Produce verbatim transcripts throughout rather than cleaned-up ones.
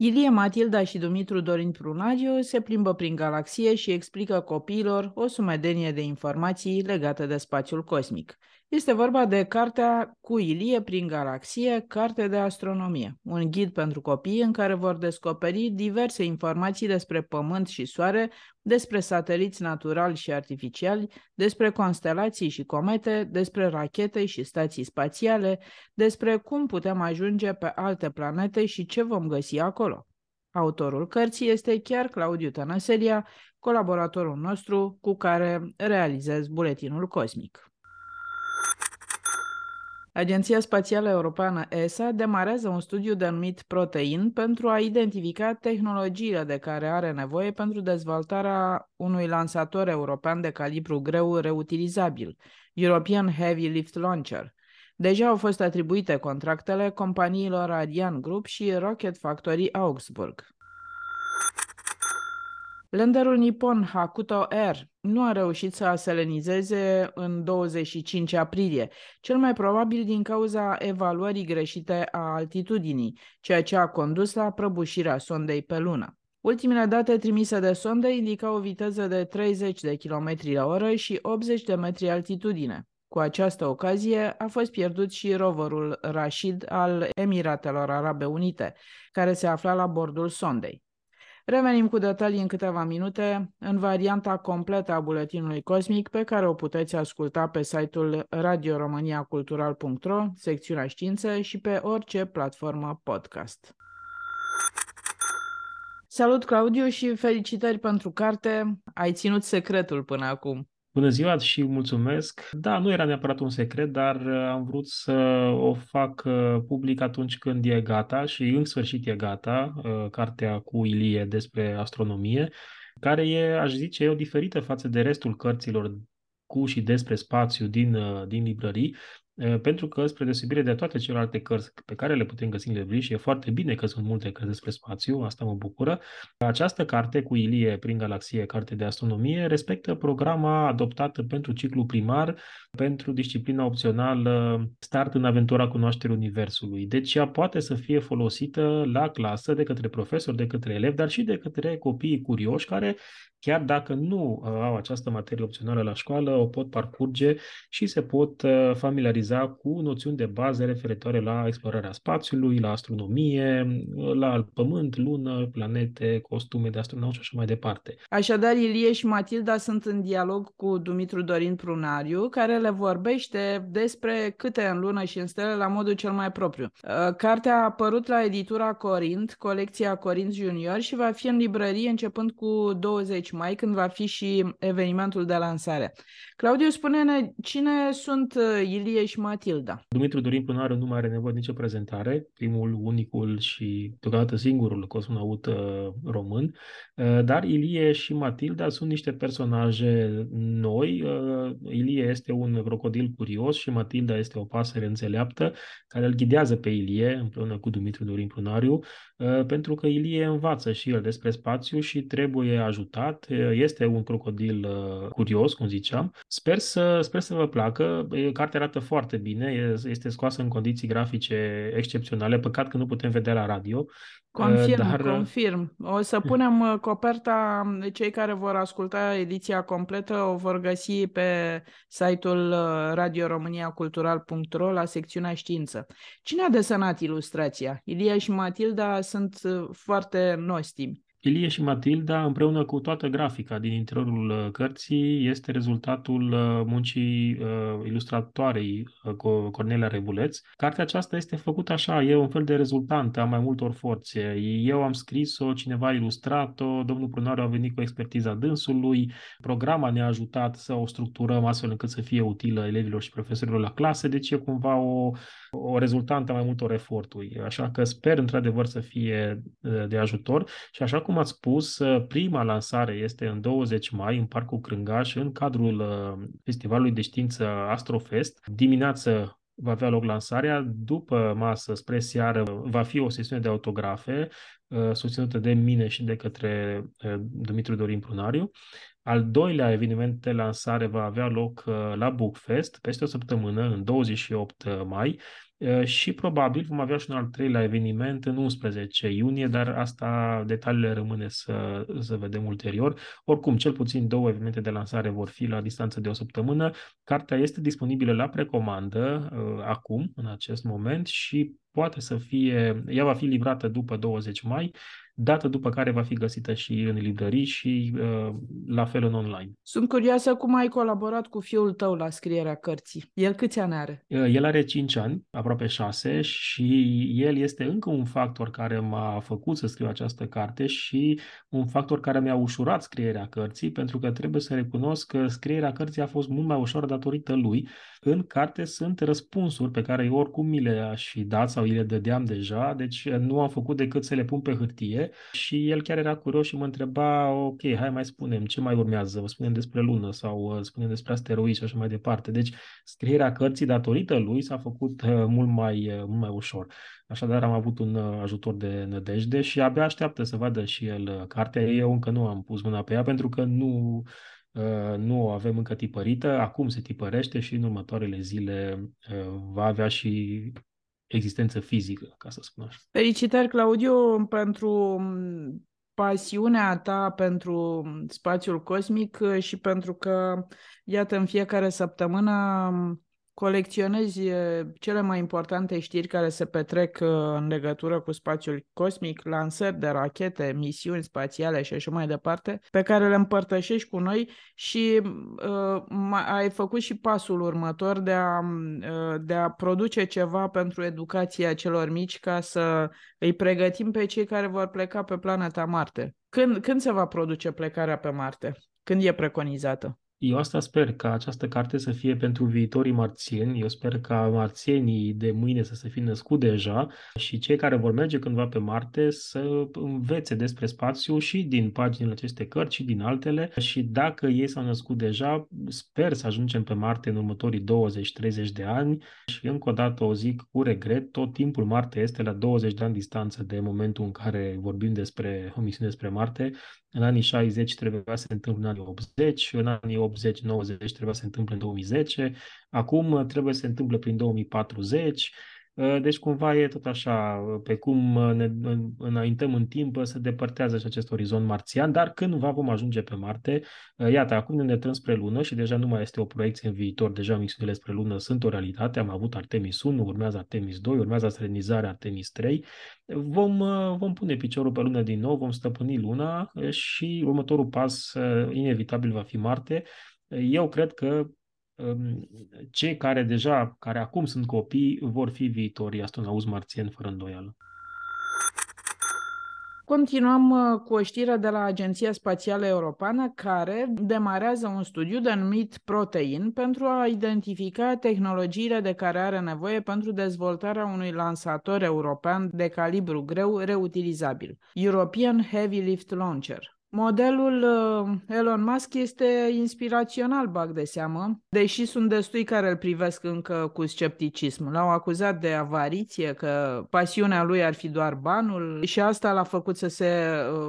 Ilie Matilda și Dumitru Dorin Prunariu se plimbă prin galaxie și explică copiilor o sumedenie de informații legate de spațiul cosmic. Este vorba de cartea Cu Ilie prin galaxie, carte de astronomie, un ghid pentru copii în care vor descoperi diverse informații despre Pământ și Soare, despre sateliți naturali și artificiali, despre constelații și comete, despre rachete și stații spațiale, despre cum putem ajunge pe alte planete și ce vom găsi acolo. Autorul cărții este chiar Claudiu Tănăselia, colaboratorul nostru cu care realizez buletinul cosmic. Agenția Spațială Europeană E S A demarează un studiu denumit Protein pentru a identifica tehnologiile de care are nevoie pentru dezvoltarea unui lansator european de calibru greu reutilizabil, European Heavy Lift Launcher. Deja au fost atribuite contractele companiilor Ariane Group și Rocket Factory Augsburg. Landerul Nippon Hakuto R nu a reușit să aselenizeze în douăzeci și cinci aprilie, cel mai probabil din cauza evaluării greșite a altitudinii, ceea ce a condus la prăbușirea sondei pe lună. Ultimele date trimise de sondă indicau o viteză de treizeci de kilometri la oră și optzeci de metri altitudine. Cu această ocazie a fost pierdut și roverul Rashid al Emiratelor Arabe Unite, care se afla la bordul sondei. Revenim cu detalii în câteva minute în varianta completă a buletinului cosmic pe care o puteți asculta pe site-ul radio romania cultural punct ro, secțiunea științe și pe orice platformă podcast. Salut Claudiu și felicitări pentru carte, ai ținut secretul până acum. Bună ziua și mulțumesc! Da, nu era neapărat un secret, dar am vrut să o fac public atunci când e gata și în sfârșit e gata, cartea Cu Ilie despre astronomie, care e, aș zice, e o diferită față de restul cărților cu și despre spațiu din, din librării, pentru că, spre deosebire de toate celelalte cărți pe care le putem găsi în librării, și e foarte bine că sunt multe cărți despre spațiu, asta mă bucură, această carte Cu Ilie prin galaxie, carte de astronomie, respectă programa adoptată pentru ciclu primar, pentru disciplina opțională Start în aventura cunoașterii Universului. Deci ea poate să fie folosită la clasă de către profesori, de către elevi, dar și de către copiii curioși care, chiar dacă nu au această materie opțională la școală, o pot parcurge și se pot familiariza cu noțiuni de bază referitoare la explorarea spațiului, la astronomie, la pământ, lună, planete, costume de astronaut și așa mai departe. Așadar, Ilie și Matilda sunt în dialog cu Dumitru Dorin Prunariu, care le vorbește despre câte în lună și în stele la modul cel mai propriu. Cartea a apărut la editura Corint, colecția Corint Junior, și va fi în librărie începând cu douăzeci mai, când va fi și evenimentul de lansare. Claudiu, spune-ne cine sunt Ilie și Matilda. Dumitru Dorin Prunariu nu mai are nevoie de nicio prezentare, primul, unicul și deocamdată singurul cosmonaut român, dar Ilie și Matilda sunt niște personaje noi. Ilie este un crocodil curios și Matilda este o pasăre înțeleaptă care îl ghidează pe Ilie împreună cu Dumitru Dorin Prunariu, pentru că Ilie învață și el despre spațiu și trebuie ajutat. Este un crocodil curios, cum ziceam. Sper să, sper să vă placă. Cartea arată foarte foarte bine, este scoasă în condiții grafice excepționale, păcat că nu putem vedea la radio. Confirm, dar... confirm. O să punem coperta, cei care vor asculta ediția completă o vor găsi pe site-ul radio romania cultural punct ro la secțiunea știință. Cine a desenat ilustrația? Ilie și Matilda sunt foarte nostimi. Ilie și Matilda, împreună cu toată grafica din interiorul cărții, este rezultatul muncii ilustratoarei Cornelia Rebuleț. Cartea aceasta este făcută așa, e un fel de rezultantă a mai multor forțe. Eu am scris-o, cineva a ilustrat-o, domnul Prunariu a venit cu expertiza dânsului, programa ne-a ajutat să o structurăm astfel încât să fie utilă elevilor și profesorilor la clase, deci e cumva o... o rezultantă a mai multor eforturi. Așa că sper într-adevăr să fie de ajutor și, așa cum ați spus, prima lansare este în douăzeci mai în Parcul Crângaș, în cadrul Festivalului de Știință Astrofest. Dimineață va avea loc lansarea, după masă, spre seară, va fi o sesiune de autografe susținută de mine și de către Dumitru Dorin Prunariu. Al doilea eveniment de lansare va avea loc la Bookfest, peste o săptămână, în douăzeci și opt mai, și probabil vom avea și un al treilea eveniment în unsprezece iunie, dar asta, detaliile rămâne să, să vedem ulterior. Oricum, cel puțin două evenimente de lansare vor fi la distanță de o săptămână. Cartea este disponibilă la precomandă acum, în acest moment, și poate să fie, ea va fi livrată după douăzeci mai, dată după care va fi găsită și în librării și uh, la fel în online. Sunt curioasă cum ai colaborat cu fiul tău la scrierea cărții. El câți ani are? El are cinci ani, aproape șase, și el este încă un factor care m-a făcut să scriu această carte și un factor care mi-a ușurat scrierea cărții, pentru că trebuie să recunosc că scrierea cărții a fost mult mai ușoară datorită lui. În carte sunt răspunsuri pe care eu oricum mi le-aș fi dat sau le dădeam deja, deci nu am făcut decât să le pun pe hârtie. Și el chiar era curios și mă întreba, ok, hai mai spunem, ce mai urmează? Spunem despre lună sau spunem despre asteroid și așa mai departe. Deci scrierea cărții datorită lui s-a făcut mult mai, mult mai ușor. Așadar am avut un ajutor de nădejde și abia așteaptă să vadă și el cartea. Eu încă nu am pus mâna pe ea pentru că nu... nu o avem încă tipărită. Acum se tipărește și în următoarele zile va avea și existență fizică, ca să spun așa. Felicitări, Claudiu, pentru pasiunea ta pentru spațiul cosmic și pentru că, iată, în fiecare săptămână colecționezi cele mai importante știri care se petrec în legătură cu spațiul cosmic, lansări de rachete, misiuni spațiale și așa mai departe, pe care le împărtășești cu noi și uh, ai făcut și pasul următor de a, uh, de a produce ceva pentru educația celor mici ca să îi pregătim pe cei care vor pleca pe planeta Marte. Când, când se va produce plecarea pe Marte? Când e preconizată? Eu asta sper, ca această carte să fie pentru viitorii marțieni. Eu sper ca marțienii de mâine să se fi născut deja și cei care vor merge cândva pe Marte să învețe despre spațiu și din paginile acestei cărți și din altele. Și dacă ei s-au născut deja, sper să ajungem pe Marte în următorii douăzeci-treizeci de ani. Și încă o dată o zic cu regret, tot timpul Marte este la douăzeci de ani distanță de momentul în care vorbim despre o misiune despre Marte. În anii șaizeci trebuia să se întâmple în anii optzeci, în anii optzeci-nouăzeci trebuia să se întâmple în două mii zece, acum trebuie să se întâmple prin două mii patruzeci, deci cumva e tot așa, pe cum ne înaintăm în timp se depărtează și acest orizont marțian, dar cândva vom ajunge pe Marte. Iată, acum ne îndreptăm spre Lună și deja nu mai este o proiecție în viitor, deja misiunile spre Lună sunt o realitate, am avut Artemis unu, urmează Artemis doi, urmează serenizarea Artemis trei, Vom, vom pune piciorul pe Lună din nou, vom stăpâni Luna și următorul pas inevitabil va fi Marte. Eu cred că cei care deja, care acum sunt copii, vor fi viitorii astronauți marțieni, fără îndoială. Continuăm cu o știre de la Agenția Spațială Europeană, care demarează un studiu denumit Protein pentru a identifica tehnologiile de care are nevoie pentru dezvoltarea unui lansator european de calibru greu reutilizabil, European Heavy Lift Launcher. Modelul Elon Musk este inspirațional, bag de seamă, deși sunt destui care îl privesc încă cu scepticism. L-au acuzat de avariție, că pasiunea lui ar fi doar banul și asta l-a făcut să se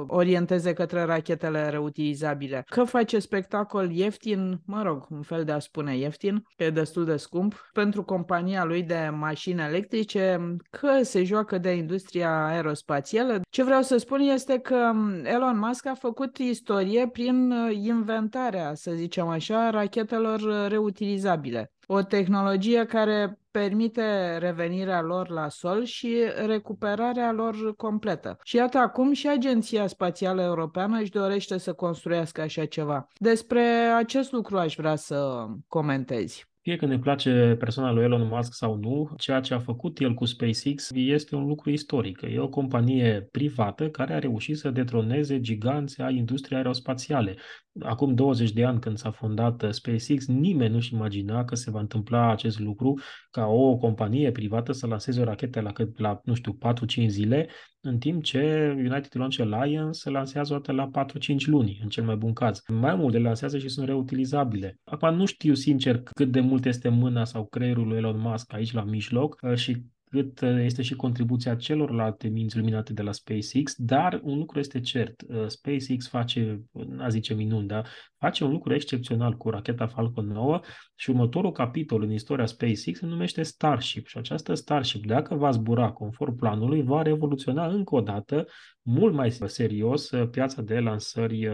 orienteze către rachetele reutilizabile. Că face spectacol ieftin, mă rog, un fel de a spune ieftin, e destul de scump, pentru compania lui de mașini electrice, că se joacă de industria aerospațială. Ce vreau să spun este că Elon Musk a făcut a făcut istorie prin inventarea, să zicem așa, rachetelor reutilizabile. O tehnologie care permite revenirea lor la sol și recuperarea lor completă. Și iată, acum și Agenția Spațială Europeană își dorește să construiască așa ceva. Despre acest lucru aș vrea să comentezi. Fie că ne place persoana lui Elon Musk sau nu, ceea ce a făcut el cu SpaceX este un lucru istoric. E o companie privată care a reușit să detroneze giganții ai industriei aerospațiale. acum douăzeci de ani când s-a fondat SpaceX, nimeni nu-și imagina că se va întâmpla acest lucru, ca o companie privată să lanseze o rachetă la, la nu știu, patru-cinci zile, în timp ce United Launch Alliance se lansează o dată la patru-cinci luni, în cel mai bun caz. Mai mult, le lansează și sunt reutilizabile. Acum nu știu sincer cât de mult este mâna sau creierul lui Elon Musk aici la mijloc și cât este și contribuția celorlalte minți luminate de la SpaceX, dar un lucru este cert. SpaceX face, a zice minuni, da? Face un lucru excepțional cu racheta Falcon nouă și următorul capitol în istoria SpaceX se numește Starship. Și această Starship, dacă va zbura conform planului, va revoluționa încă o dată mult mai serios piața de lansări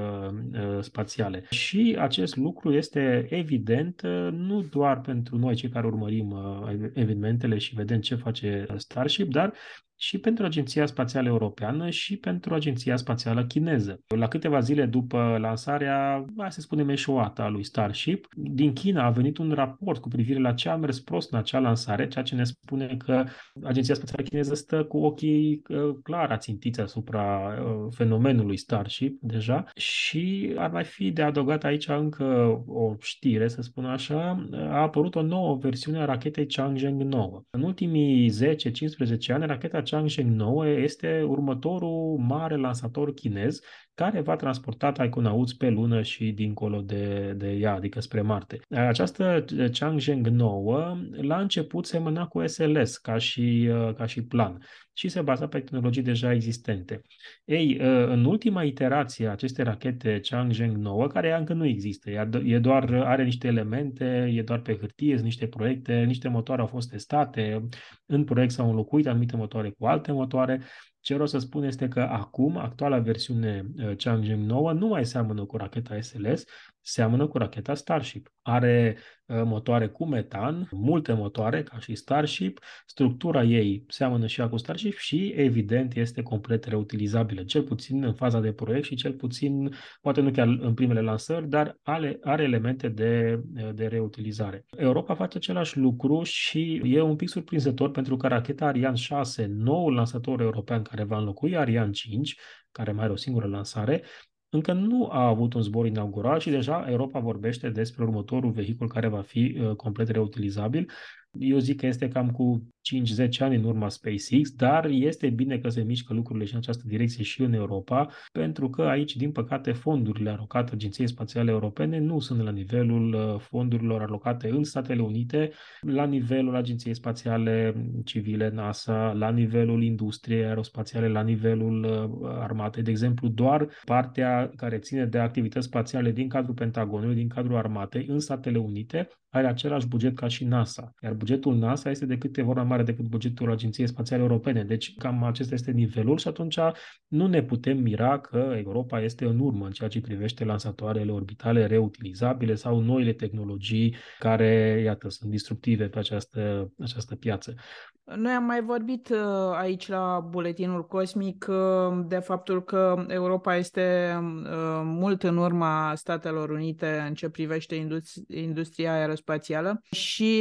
spațiale. Și acest lucru este evident nu doar pentru noi, cei care urmărim evenimentele și vedem ce face Starship, dar și pentru Agenția Spațială Europeană și pentru Agenția Spațială Chineză. La câteva zile după lansarea, hai să spunem, eșuată a lui Starship, din China a venit un raport cu privire la ce a mers prost în acea lansare, ceea ce ne spune că Agenția Spațială Chineză stă cu ochii clar ațintiți asupra fenomenului Starship deja și ar mai fi de adăugat aici încă o știre, să spun așa, a apărut o nouă versiune a rachetei Changzheng nouă. În ultimii zece-cincisprezece ani, racheta Chang'e nouă este următorul mare lansator chinez care va transporta taikonauți pe lună și dincolo de, de ea, adică spre Marte. Această Chang'e nouă la început semăna cu S L S ca și, ca și plan și se baza pe tehnologii deja existente. Ei, în ultima iterație a acestei rachete Chang'e nouă, care încă nu există, e doar, are niște elemente, e doar pe hârtie, sunt niște proiecte, niște motoare au fost testate, în proiect s-au înlocuit anumite motoare cu alte motoare. Ce vreau să spun este că acum, actuala versiune Chang'e nouă nu mai seamănă cu racheta S L S, seamănă cu racheta Starship. Are motoare cu metan, multe motoare, ca și Starship, structura ei seamănă și ea cu Starship și, evident, este complet reutilizabilă, cel puțin în faza de proiect și cel puțin, poate nu chiar în primele lansări, dar are, are elemente de, de reutilizare. Europa face același lucru și e un pic surprinzător pentru că racheta Ariane șase, noul lansator european care va înlocui Ariane cinci, care mai are o singură lansare, încă nu a avut un zbor inaugural și deja Europa vorbește despre următorul vehicul care va fi complet reutilizabil. Eu zic că este cam cu cinci-zece ani în urma SpaceX, dar este bine că se mișcă lucrurile și în această direcție și în Europa, pentru că aici, din păcate, fondurile alocate Agenției Spațiale Europene nu sunt la nivelul fondurilor alocate în Statele Unite, la nivelul Agenției Spațiale Civile NASA, la nivelul industriei aerospațiale, la nivelul armatei. De exemplu, doar partea care ține de activități spațiale din cadrul Pentagonului, din cadrul armatei, în Statele Unite, are același buget ca și NASA, iar bugetul NASA este de câteva ori mai mare decât bugetul Agenției Spațiale Europene. Deci cam acesta este nivelul și atunci nu ne putem mira că Europa este în urmă în ceea ce privește lansatoarele orbitale reutilizabile sau noile tehnologii care, iată, sunt disruptive pe această, această piață. Noi am mai vorbit aici la Buletinul Cosmic de faptul că Europa este mult în urma Statelor Unite în ce privește industria aerospațială și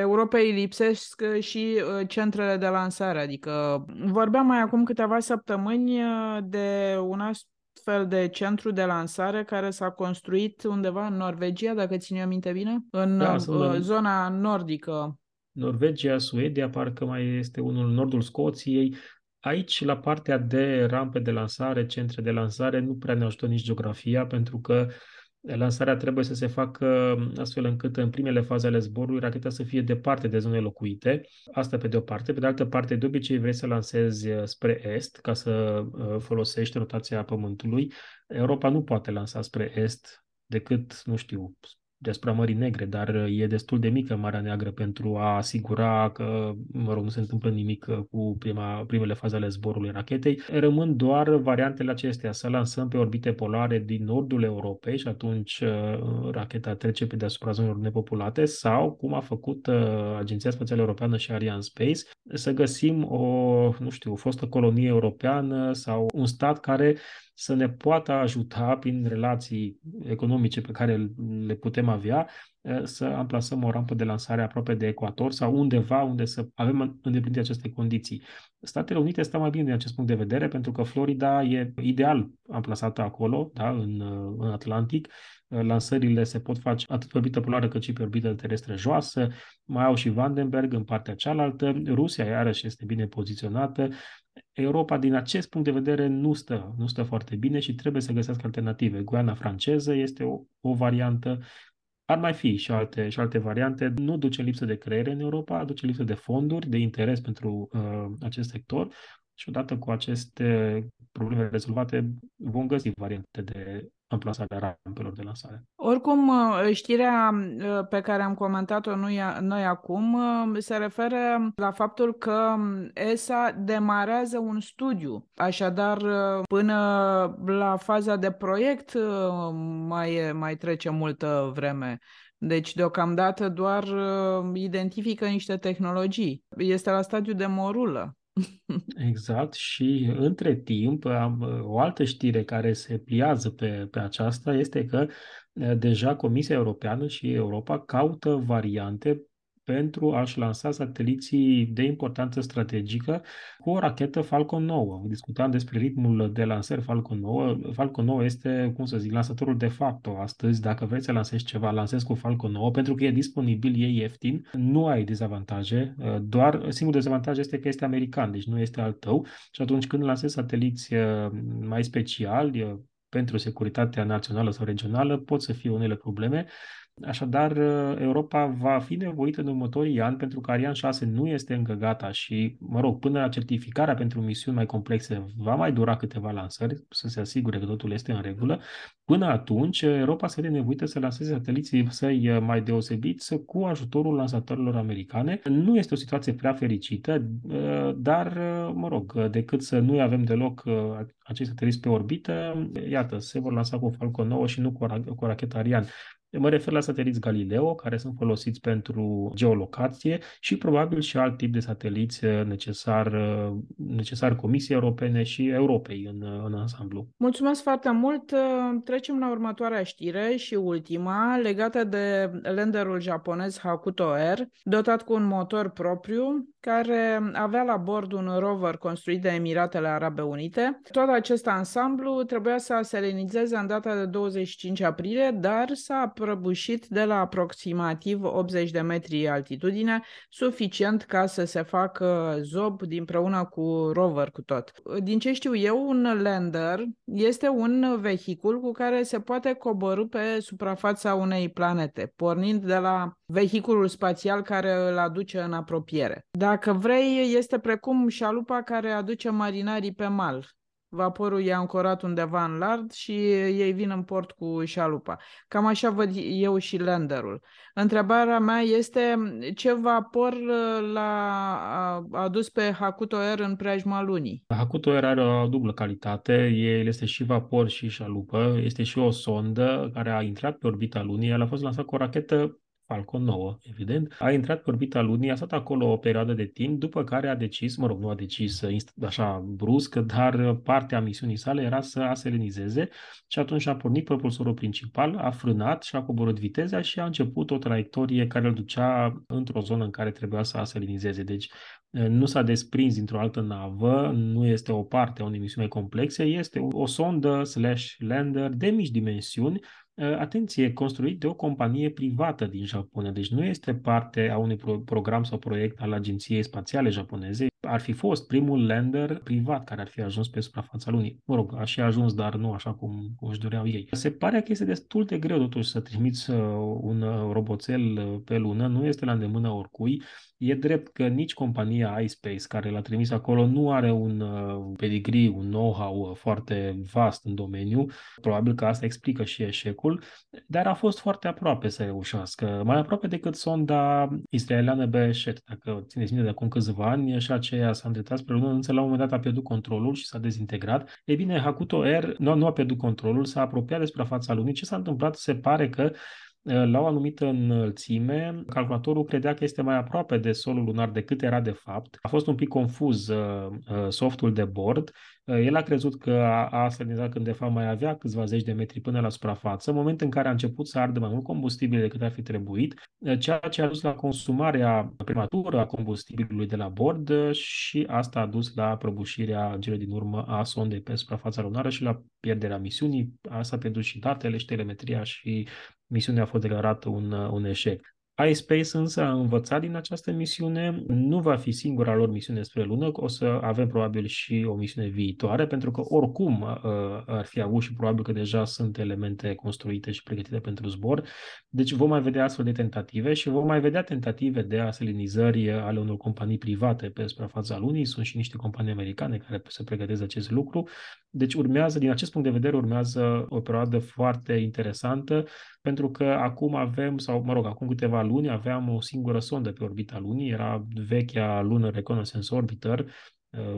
Europei lipsesc și centrele de lansare. Adică vorbeam mai acum câteva săptămâni de un astfel de centru de lansare care s-a construit undeva în Norvegia, dacă țin eu minte bine, în da, zona nordică. Norvegia, Suedia, parcă mai este unul în nordul Scoției. Aici, la partea de rampe de lansare, centre de lansare, nu prea ne ajută nici geografia, pentru că lansarea trebuie să se facă astfel încât în primele faze ale zborului racheta să fie departe de zone locuite. Asta pe de o parte. Pe de altă parte, de obicei vrei să lansezi spre est ca să folosești rotația Pământului. Europa nu poate lansa spre est decât, nu știu, despre Mării Negre, dar e destul de mică Marea Neagră pentru a asigura că, mă rog, nu se întâmplă nimic cu prima, primele faze ale zborului rachetei. Rămân doar variantele acestea, să lansăm pe orbite polare din nordul Europei și atunci racheta trece pe deasupra zonelor nepopulate sau, cum a făcut Agenția Spațială Europeană și Ariane Space, să găsim o, nu știu, o fostă colonie europeană sau un stat care să ne poată ajuta prin relații economice pe care le putem avea să amplasăm o rampă de lansare aproape de ecuator sau undeva unde să avem îndeplinite aceste condiții. Statele Unite stau mai bine din acest punct de vedere pentru că Florida e ideal amplasată acolo, da, în, în Atlantic. Lansările se pot face atât pe orbită polară cât și pe orbită terestră joasă. Mai au și Vandenberg în partea cealaltă. Rusia iarăși este bine poziționată. Europa, din acest punct de vedere, nu stă, nu stă foarte bine și trebuie să găsească alternative. Guiana franceză este o, o variantă. Ar mai fi și alte, și alte variante. Nu duce lipsă de creiere în Europa, duce lipsă de fonduri, de interes pentru uh, acest sector și odată cu aceste probleme rezolvate vom găsi variante de amplasarea rampelor de lansare. Oricum, știrea pe care am comentat-o noi acum se referă la faptul că E S A demarează un studiu. Așadar, până la faza de proiect mai, mai trece multă vreme. Deci, deocamdată, doar identifică niște tehnologii. Este la stadiu de morulă. Exact, și între timp am o altă știre care se pliază pe, pe aceasta, este că deja Comisia Europeană și Europa caută variante pentru a-și lansa sateliții de importanță strategică cu o rachetă Falcon nouă. Discutam despre ritmul de lansări Falcon nouă. Falcon nouă este, cum să zic, lansatorul de facto astăzi. Dacă vrei să lansezi ceva, lansezi cu Falcon nouă, pentru că e disponibil, e ieftin, nu ai dezavantaje, doar singurul dezavantaj este că este american, deci nu este al tău. Și atunci când lansezi sateliți mai speciali pentru securitatea națională sau regională, pot să fie unele probleme. Așadar, Europa va fi nevoită în următorii ani, pentru că Ariane șase nu este încă gata și, mă rog, până la certificarea pentru misiuni mai complexe va mai dura câteva lansări, să se asigure că totul este în regulă. Până atunci, Europa se vede nevoită să lanseze sateliții săi mai deosebiți cu ajutorul lansatorilor americane. Nu este o situație prea fericită, dar, mă rog, decât să nu avem deloc acești sateliți pe orbită, iată, se vor lansa cu Falcon nouă și nu cu o rachetă Ariane. Mă refer la sateliți Galileo, care sunt folosiți pentru geolocație și probabil și alt tip de sateliți necesar, necesar Comisiei Europene și Europei în, în ansamblu. Mulțumesc foarte mult! Trecem la următoarea știre și ultima, legată de landerul japonez Hakuto R, dotat cu un motor propriu, care avea la bord un rover construit de Emiratele Arabe Unite. Tot acest ansamblu trebuia să se aselenizeze în data de douăzeci și cinci aprilie, dar s-a prăbușit de la aproximativ optzeci de metri altitudine, suficient ca să se facă zob dinpreună cu rover cu tot. Din ce știu eu, un lander este un vehicul cu care se poate coborî pe suprafața unei planete, pornind de la vehiculul spațial care îl aduce în apropiere. Dacă vrei, este precum șalupa care aduce marinarii pe mal. Vaporul e ancorat undeva în larg și ei vin în port cu șalupa. Cam așa văd eu și landerul. Întrebarea mea este ce vapor l-a adus pe Hakuto R în preajma lunii? Hakuto R are o dublă calitate. El este și vapor și șalupă. Este și o sondă care a intrat pe orbita lunii. El a fost lansat cu o rachetă Falcon nouă, evident, a intrat pe orbita lunii, a stat acolo o perioadă de timp, după care a decis, mă rog, nu a decis așa brusc, dar partea misiunii sale era să aselenizeze și atunci a pornit propulsorul principal, a frânat și a coborât viteza și a început o traiectorie care îl ducea într-o zonă în care trebuia să aselenizeze. Deci nu s-a desprins dintr-o altă navă, nu este o parte a unei misiuni complexe, este o sondă slash lander de mici dimensiuni. Atenție, construit de o companie privată din Japonia, deci nu este parte a unui program sau proiect al Agenției Spațiale Japoneze. Ar fi fost primul lander privat care ar fi ajuns pe suprafața lunii. Mă rog, a și ajuns, dar nu așa cum își doreau ei. Se pare că este destul de greu totuși să trimiți un roboțel pe lună, nu este la îndemână oricui. E drept că nici compania iSpace care l-a trimis acolo nu are un pedigree, un know-how foarte vast în domeniu. Probabil că asta explică și eșecul, dar a fost foarte aproape să reușească, mai aproape decât sonda israeliană Be'eshet. Dacă țineți minte de acum câțiva ani și aceea s-a îndreptat spre lună, însă la un moment dat a pierdut controlul și s-a dezintegrat. Ei bine, Hakuto R nu, nu a pierdut controlul, s-a apropiat de suprafața lunii. Ce s-a întâmplat? Se pare că la o anumită înălțime, calculatorul credea că este mai aproape de solul lunar decât era de fapt. A fost un pic confuz softul de bord. El a crezut că a semnalat când de fapt mai avea câțiva zeci de metri până la suprafață, în momentul în care a început să ardă mai mult combustibil decât ar fi trebuit, ceea ce a dus la consumarea prematură a combustibilului de la bord și asta a dus la prăbușirea în cele din urmă a sondei pe suprafața lunară și la pierderea misiunii. Asta a pierdut și datele și telemetria și misiunea a fost declarată un, un eșec. iSpace însă a învățat din această misiune, nu va fi singura lor misiune spre lună, o să avem probabil și o misiune viitoare, pentru că oricum ar fi avut și probabil că deja sunt elemente construite și pregătite pentru zbor, deci vom mai vedea astfel de tentative și vom mai vedea tentative de aselenizări ale unor companii private pe suprafața lunii, sunt și niște companii americane care se pregătesc acest lucru, deci urmează, din acest punct de vedere urmează o perioadă foarte interesantă, pentru că acum avem, sau mă rog, acum câteva luni aveam o singură sondă pe orbita lunii, era vechea Lunar Reconnaissance Orbiter,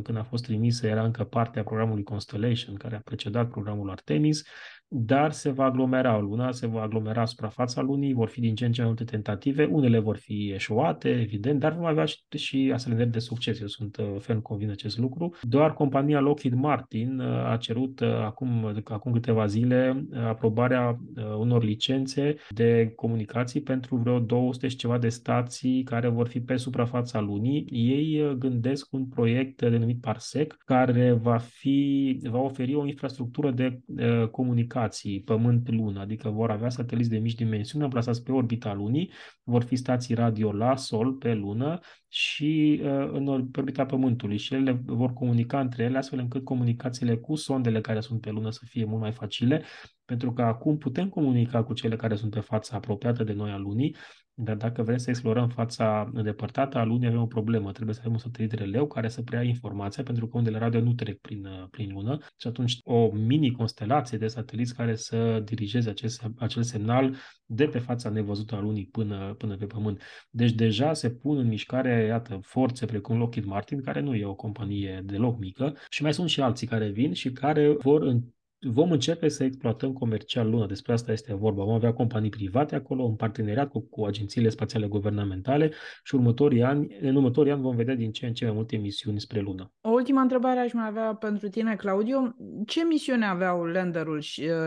când a fost trimisă era încă partea programului Constellation, care a precedat programul Artemis, dar se va aglomera luna, se va aglomera suprafața lunii, vor fi din ce în ce mai multe tentative, unele vor fi eșuate, evident, dar vom avea și, și aselenări de succes, eu sunt ferm convins de acest lucru. Doar compania Lockheed Martin a cerut acum, acum câteva zile aprobarea unor licențe de comunicații pentru vreo două sute și ceva de stații care vor fi pe suprafața lunii. Ei gândesc un proiect denumit Parsec, care va, fi, va oferi o infrastructură de uh, comunicații Pământ-Lună, adică vor avea sateliți de mici dimensiuni amplasați pe orbita Lunii, vor fi stații radio la Sol, pe Lună și uh, în orbita Pământului și ele vor comunica între ele astfel încât comunicațiile cu sondele care sunt pe Lună să fie mult mai facile, pentru că acum putem comunica cu cele care sunt pe fața apropiată de noi a Lunii, dar dacă vrem să explorăm fața îndepărtată a Lunii, avem o problemă. Trebuie să avem un satelit releu care să preia informația, pentru că undele radio nu trec prin, prin Lună și atunci o mini-constelație de sateliți care să dirigeze acest, acel semnal de pe fața nevăzută a Lunii până, până pe Pământ. Deci deja se pun în mișcare, iată, forțe precum Lockheed Martin, care nu e o companie deloc mică, și mai sunt și alții care vin și care vor în Vom începe să exploatăm comercial Luna, despre asta este vorba. Vom avea companii private acolo, în parteneriat cu, cu agențiile spațiale guvernamentale și următorii ani, în următorii ani vom vedea din ce în ce mai multe misiuni spre Lună. O ultimă întrebare aș mai avea pentru tine, Claudiu. Ce misiune aveau landerul,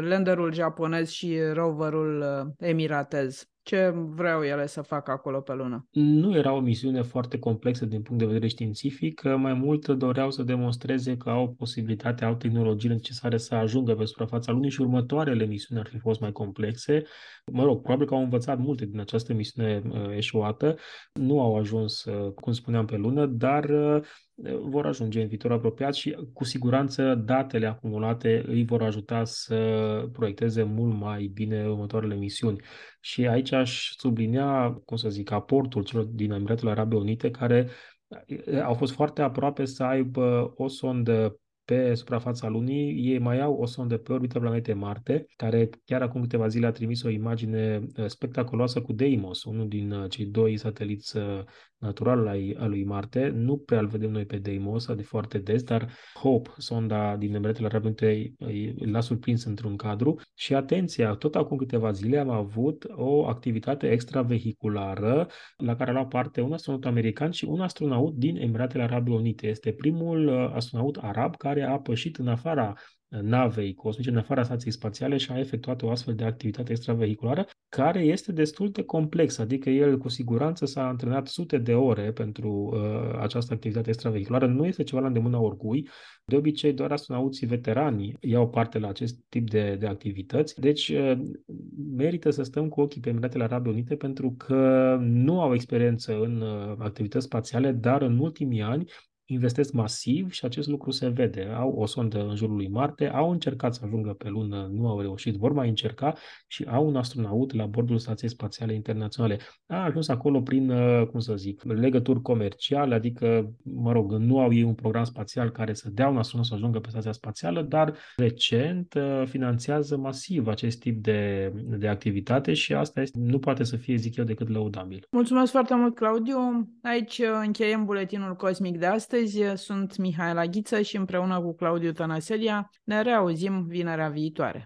landerul japonez și roverul emiratez? Ce vreau ele să facă acolo pe Lună? Nu era o misiune foarte complexă din punct de vedere științific, mai mult doreau să demonstreze că au posibilitatea, au tehnologiile necesare să ajungă pe suprafața Lunii și următoarele misiuni ar fi fost mai complexe. Mă rog, probabil că au învățat multe din această misiune eșuată, nu au ajuns, cum spuneam, pe Lună, dar vor ajunge în viitor apropiat și cu siguranță datele acumulate îi vor ajuta să proiecteze mult mai bine următoarele misiuni. Și aici aș sublinea, cum să zic, aportul celor din Emiratele Arabe Unite, care au fost foarte aproape să aibă o sondă pe suprafața Lunii. Ei mai au o sondă pe orbita planetei Marte, care chiar acum câteva zile a trimis o imagine spectaculoasă cu Deimos, unul din cei doi sateliți naturali al lui Marte. Nu prea îl vedem noi pe Deimos, adică foarte des, dar Hope, sonda din Emiratele Arabe Unite, l-a surprins într-un cadru. Și atenția, tot acum câteva zile am avut o activitate extravehiculară la care a luat parte un astronaut american și un astronaut din Emiratele Arabe Unite. Este primul astronaut arab care a pășit în afara navei cosmice, în afara stației spațiale și a efectuat o astfel de activitate extravehiculară care este destul de complexă, adică el cu siguranță s-a antrenat sute de ore pentru uh, această activitate extravehiculară, nu este ceva la îndemâna oricui, de obicei doar astronauții veterani iau parte la acest tip de, de activități, deci uh, merită să stăm cu ochii pe Emiratele Arabe Unite pentru că nu au experiență în uh, activități spațiale, dar în ultimii ani investesc masiv și acest lucru se vede. Au o sondă în jurul lui Marte, au încercat să ajungă pe Lună, nu au reușit, vor mai încerca și au un astronaut la bordul Stației Spațiale Internaționale. A ajuns acolo prin, cum să zic, legături comerciale, adică, mă rog, nu au ei un program spațial care să dea un astronaut să ajungă pe Stația Spațială, dar recent finanțează masiv acest tip de, de activitate și asta este, nu poate să fie, zic eu, decât lăudabil. Mulțumesc foarte mult, Claudiu! Aici încheiem buletinul cosmic de astăzi. Sunt Mihaela Ghiță și împreună cu Claudiu Tănăselia ne reauzim vinerea viitoare.